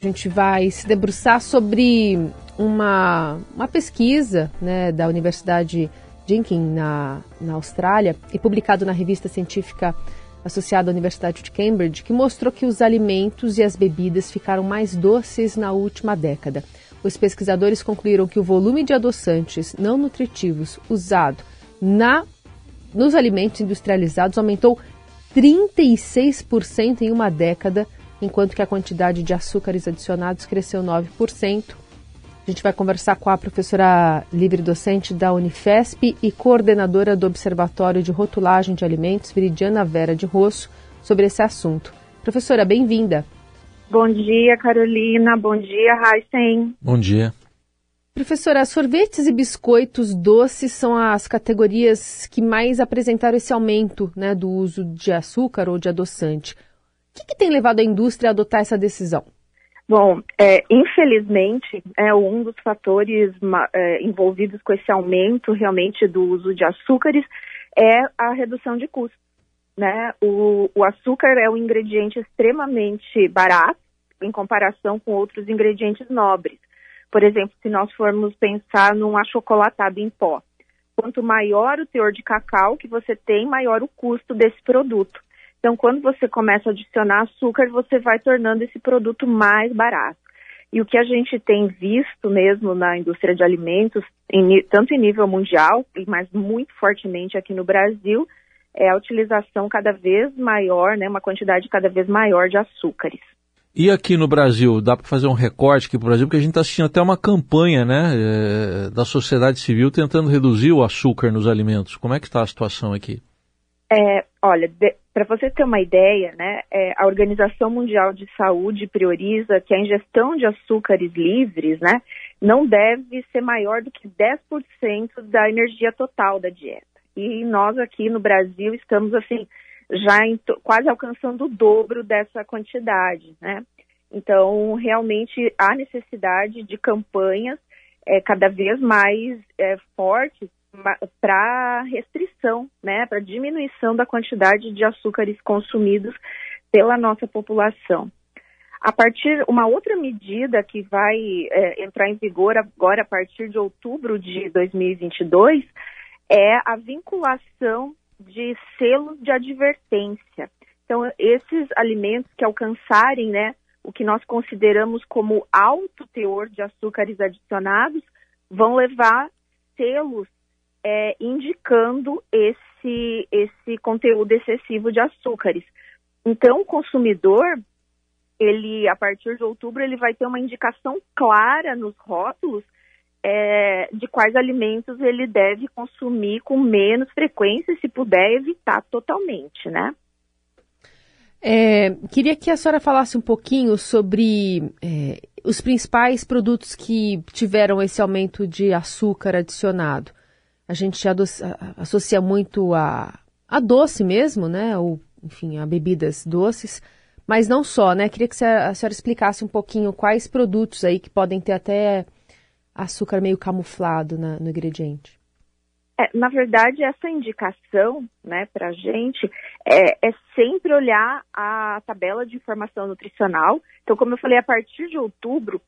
A gente vai se debruçar sobre uma pesquisa, né, da Universidade Deakin na Austrália, e publicado na revista científica associada à Universidade de Cambridge, que mostrou que os alimentos e as bebidas ficaram mais doces na última década. Os pesquisadores concluíram que o volume de adoçantes não nutritivos usado nos alimentos industrializados aumentou 36% em uma década, enquanto que a quantidade de açúcares adicionados cresceu 9%. A gente vai conversar com a professora livre-docente da Unifesp e coordenadora do Observatório de Rotulagem de Alimentos, Veridiana Vera de Rosso, sobre esse assunto. Professora, bem-vinda. Bom dia, Carolina. Bom dia, Raíssen. Bom dia. Professora, sorvetes e biscoitos doces são as categorias que mais apresentaram esse aumento, né, do uso de açúcar ou de adoçante. O que tem levado a indústria a adotar essa decisão? Bom, infelizmente, um dos fatores envolvidos com esse aumento realmente do uso de açúcares é a redução de custos, né? O açúcar é um ingrediente extremamente barato em comparação com outros ingredientes nobres. Por exemplo, se nós formos pensar num achocolatado em pó, quanto maior o teor de cacau que você tem, maior o custo desse produto. Então, quando você começa a adicionar açúcar, você vai tornando esse produto mais barato. E o que a gente tem visto mesmo na indústria de alimentos, tanto em nível mundial, mas muito fortemente aqui no Brasil, é a utilização cada vez maior, né, uma quantidade cada vez maior de açúcares. E aqui no Brasil, dá para fazer um recorte aqui para o Brasil, porque a gente está assistindo até uma campanha, né, da sociedade civil tentando reduzir o açúcar nos alimentos. Como é que está a situação aqui? Olha, para você ter uma ideia, né, a Organização Mundial de Saúde prioriza que a ingestão de açúcares livres, né, não deve ser maior do que 10% da energia total da dieta. E nós aqui no Brasil estamos assim, já quase alcançando o dobro dessa quantidade, né? Então, realmente há necessidade de campanhas cada vez mais fortes para restrição, né, para diminuição da quantidade de açúcares consumidos pela nossa população. Uma outra medida que vai entrar em vigor agora a partir de outubro de 2022 é a vinculação de selos de advertência. Então, esses alimentos que alcançarem, né, o que nós consideramos como alto teor de açúcares adicionados vão levar selos indicando esse conteúdo excessivo de açúcares. Então, o consumidor, a partir de outubro, ele vai ter uma indicação clara nos rótulos de quais alimentos ele deve consumir com menos frequência, se puder evitar totalmente, né? Queria que a senhora falasse um pouquinho sobre os principais produtos que tiveram esse aumento de açúcar adicionado. A gente associa muito a doce mesmo, né? Ou, enfim, a bebidas doces, mas não só, né? Queria que a senhora explicasse um pouquinho quais produtos aí que podem ter até açúcar meio camuflado no ingrediente. Na verdade, essa indicação, né, para a gente é sempre olhar a tabela de informação nutricional. Então, como eu falei, a partir de outubro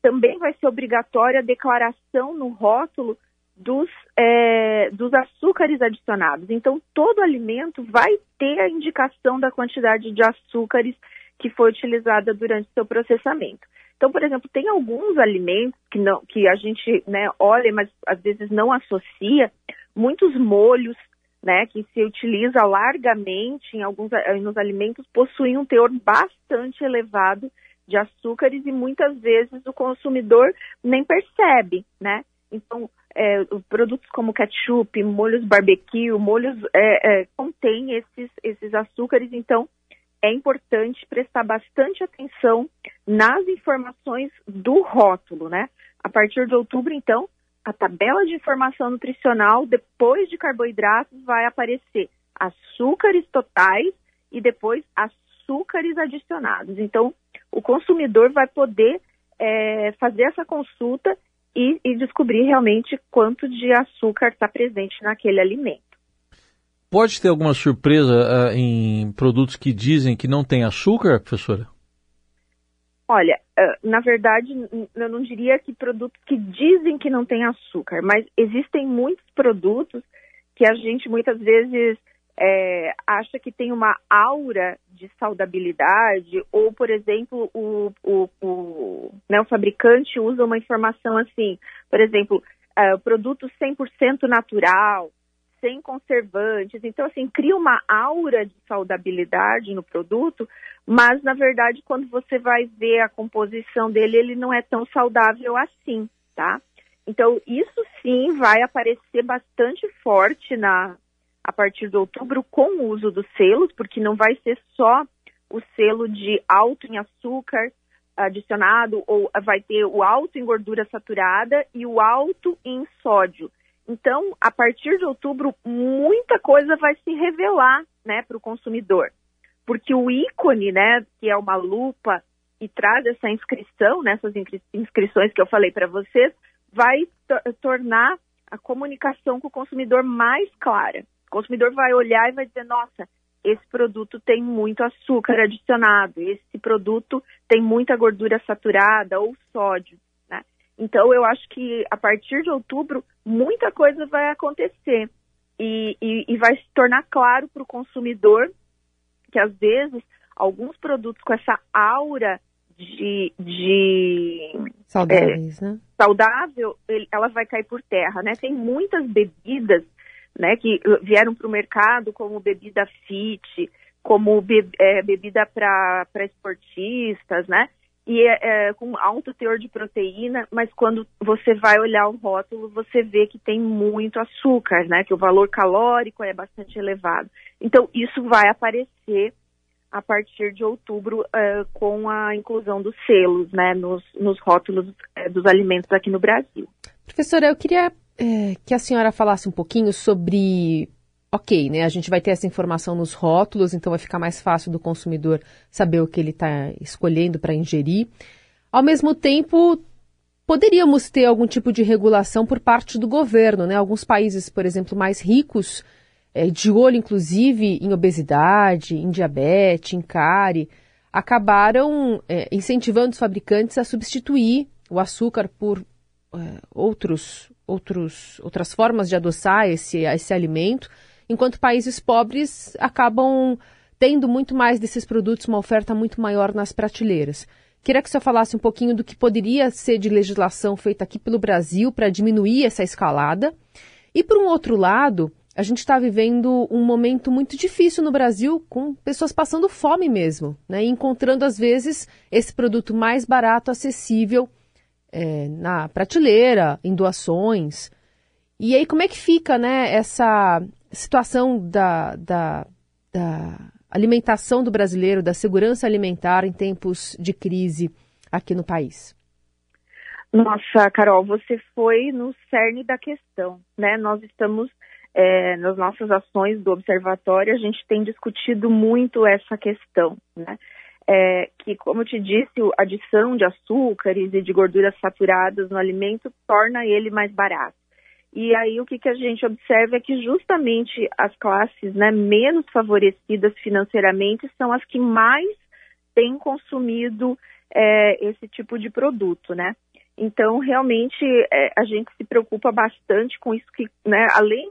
também vai ser obrigatória a declaração no rótulo dos açúcares adicionados. Então, todo alimento vai ter a indicação da quantidade de açúcares que foi utilizada durante o seu processamento. Então, por exemplo, tem alguns alimentos que a gente, né, olha, mas às vezes não associa, muitos molhos, né, que se utiliza largamente nos alimentos, possuem um teor bastante elevado de açúcares e muitas vezes o consumidor nem percebe, né? Então, produtos como ketchup, molhos barbecue, molhos contêm esses açúcares, então é importante prestar bastante atenção nas informações do rótulo, né? A partir de outubro, então, a tabela de informação nutricional, depois de carboidratos, vai aparecer açúcares totais e depois açúcares adicionados. Então, o consumidor vai poder fazer essa consulta e descobrir realmente quanto de açúcar está presente naquele alimento. Pode ter alguma surpresa em produtos que dizem que não tem açúcar, professora? Olha, na verdade, eu não diria que produtos que dizem que não tem açúcar, mas existem muitos produtos que a gente muitas vezes acha que tem uma aura de saudabilidade, ou, por exemplo, o fabricante usa uma informação assim, por exemplo, produto 100% natural, sem conservantes. Então, assim, cria uma aura de saudabilidade no produto, mas, na verdade, quando você vai ver a composição dele, ele não é tão saudável assim, tá? Então, isso sim vai aparecer bastante forte a partir de outubro com o uso dos selos, porque não vai ser só o selo de alto em açúcar adicionado, ou vai ter o alto em gordura saturada e o alto em sódio. Então, a partir de outubro, muita coisa vai se revelar, né, para o consumidor. Porque o ícone, né, que é uma lupa e traz essa inscrição, né, essas inscrições que eu falei para vocês, vai tornar a comunicação com o consumidor mais clara. O consumidor vai olhar e vai dizer, nossa, esse produto tem muito açúcar adicionado, esse produto tem muita gordura saturada ou sódio. Então, eu acho que a partir de outubro, muita coisa vai acontecer e vai se tornar claro para o consumidor que, às vezes, alguns produtos com essa aura de saudáveis, né? Saudável, ela vai cair por terra, né? Tem muitas bebidas, né, que vieram para o mercado como bebida fit, como bebida para esportistas, né? E com alto teor de proteína, mas quando você vai olhar o rótulo, você vê que tem muito açúcar, né? Que o valor calórico é bastante elevado. Então, isso vai aparecer a partir de outubro com a inclusão dos selos, né? Nos rótulos dos alimentos aqui no Brasil. Professora, eu queria que a senhora falasse um pouquinho sobre... Ok, né? A gente vai ter essa informação nos rótulos, então vai ficar mais fácil do consumidor saber o que ele está escolhendo para ingerir. Ao mesmo tempo, poderíamos ter algum tipo de regulação por parte do governo, né? Alguns países, por exemplo, mais ricos, de olho inclusive em obesidade, em diabetes, em cárie, acabaram incentivando os fabricantes a substituir o açúcar por outras formas de adoçar esse alimento, enquanto países pobres acabam tendo muito mais desses produtos, uma oferta muito maior nas prateleiras. Queria que o senhor falasse um pouquinho do que poderia ser de legislação feita aqui pelo Brasil para diminuir essa escalada. E, por um outro lado, a gente está vivendo um momento muito difícil no Brasil, com pessoas passando fome mesmo, né? E encontrando, às vezes, esse produto mais barato, acessível, na prateleira, em doações. E aí, como é que fica, né, essa situação da alimentação do brasileiro, da segurança alimentar em tempos de crise aqui no país? Nossa, Carol, você foi no cerne da questão, né? Nós estamos, nas nossas ações do Observatório, a gente tem discutido muito essa questão, né? Que, como eu te disse, a adição de açúcares e de gorduras saturadas no alimento torna ele mais barato. E aí o que a gente observa é que justamente as classes, né, menos favorecidas financeiramente são as que mais têm consumido esse tipo de produto, né? Então, realmente, a gente se preocupa bastante com isso, que, né, além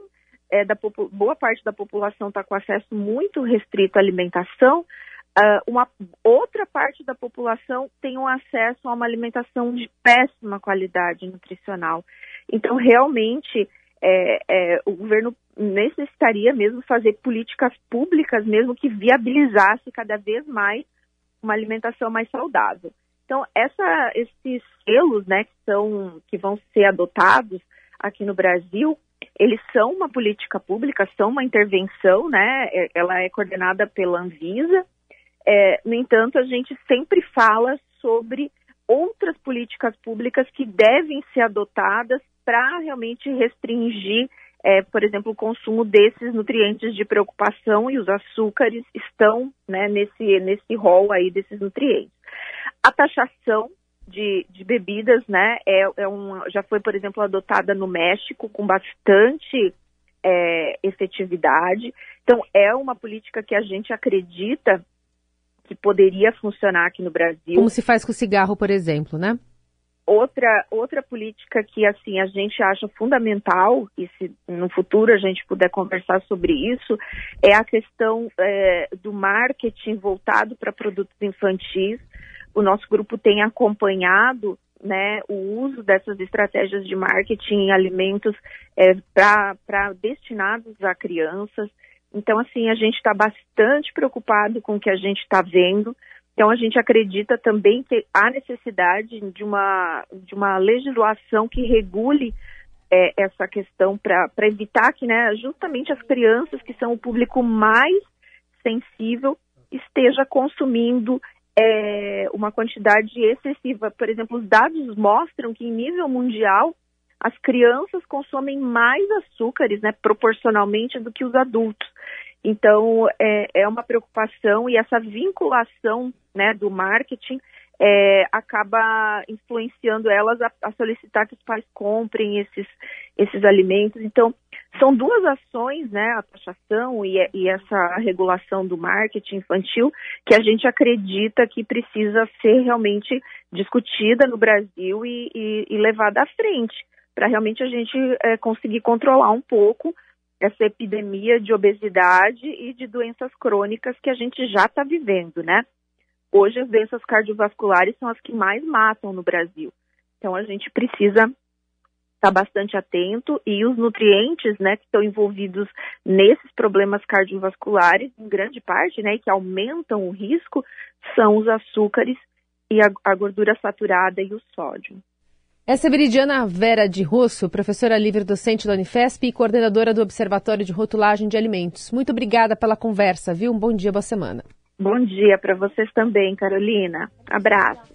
da boa parte da população está com acesso muito restrito à alimentação, uma outra parte da população tem um acesso a uma alimentação de péssima qualidade nutricional. Então, realmente, o governo necessitaria mesmo fazer políticas públicas mesmo que viabilizasse cada vez mais uma alimentação mais saudável. Então, esses selos, né, que vão ser adotados aqui no Brasil, eles são uma política pública, são uma intervenção, né? Ela é coordenada pela Anvisa. No entanto, a gente sempre fala sobre outras políticas públicas que devem ser adotadas para realmente restringir, por exemplo, o consumo desses nutrientes de preocupação, e os açúcares estão, né, nesse rol aí desses nutrientes. A taxação de bebidas, né, já foi, por exemplo, adotada no México com bastante efetividade. Então, é uma política que a gente acredita que poderia funcionar aqui no Brasil. Como se faz com o cigarro, por exemplo, né? Outra política que, assim, a gente acha fundamental, e se no futuro a gente puder conversar sobre isso, é a questão do marketing voltado para produtos infantis. O nosso grupo tem acompanhado, né, o uso dessas estratégias de marketing em alimentos para destinados a crianças. Então, assim, a gente está bastante preocupado com o que a gente está vendo. Então, a gente acredita também que há necessidade de uma legislação que regule essa questão para evitar que, né, justamente as crianças, que são o público mais sensível, esteja consumindo uma quantidade excessiva. Por exemplo, os dados mostram que, em nível mundial, as crianças consomem mais açúcares, né, proporcionalmente, do que os adultos. Então, é uma preocupação, e essa vinculação, né, do marketing acaba influenciando elas a solicitar que os pais comprem esses alimentos. Então, são duas ações, né, a taxação e essa regulação do marketing infantil, que a gente acredita que precisa ser realmente discutida no Brasil e levada à frente, para realmente a gente conseguir controlar um pouco essa epidemia de obesidade e de doenças crônicas que a gente já está vivendo, né? Hoje as doenças cardiovasculares são as que mais matam no Brasil. Então a gente precisa estar bastante atento, e os nutrientes, né, que estão envolvidos nesses problemas cardiovasculares, em grande parte, né, e que aumentam o risco, são os açúcares e a gordura saturada e o sódio. Essa é Veridiana Vera de Rosso, professora livre-docente da Unifesp e coordenadora do Observatório de Rotulagem de Alimentos. Muito obrigada pela conversa, viu? Um bom dia, boa semana. Bom dia para vocês também, Carolina. Abraço.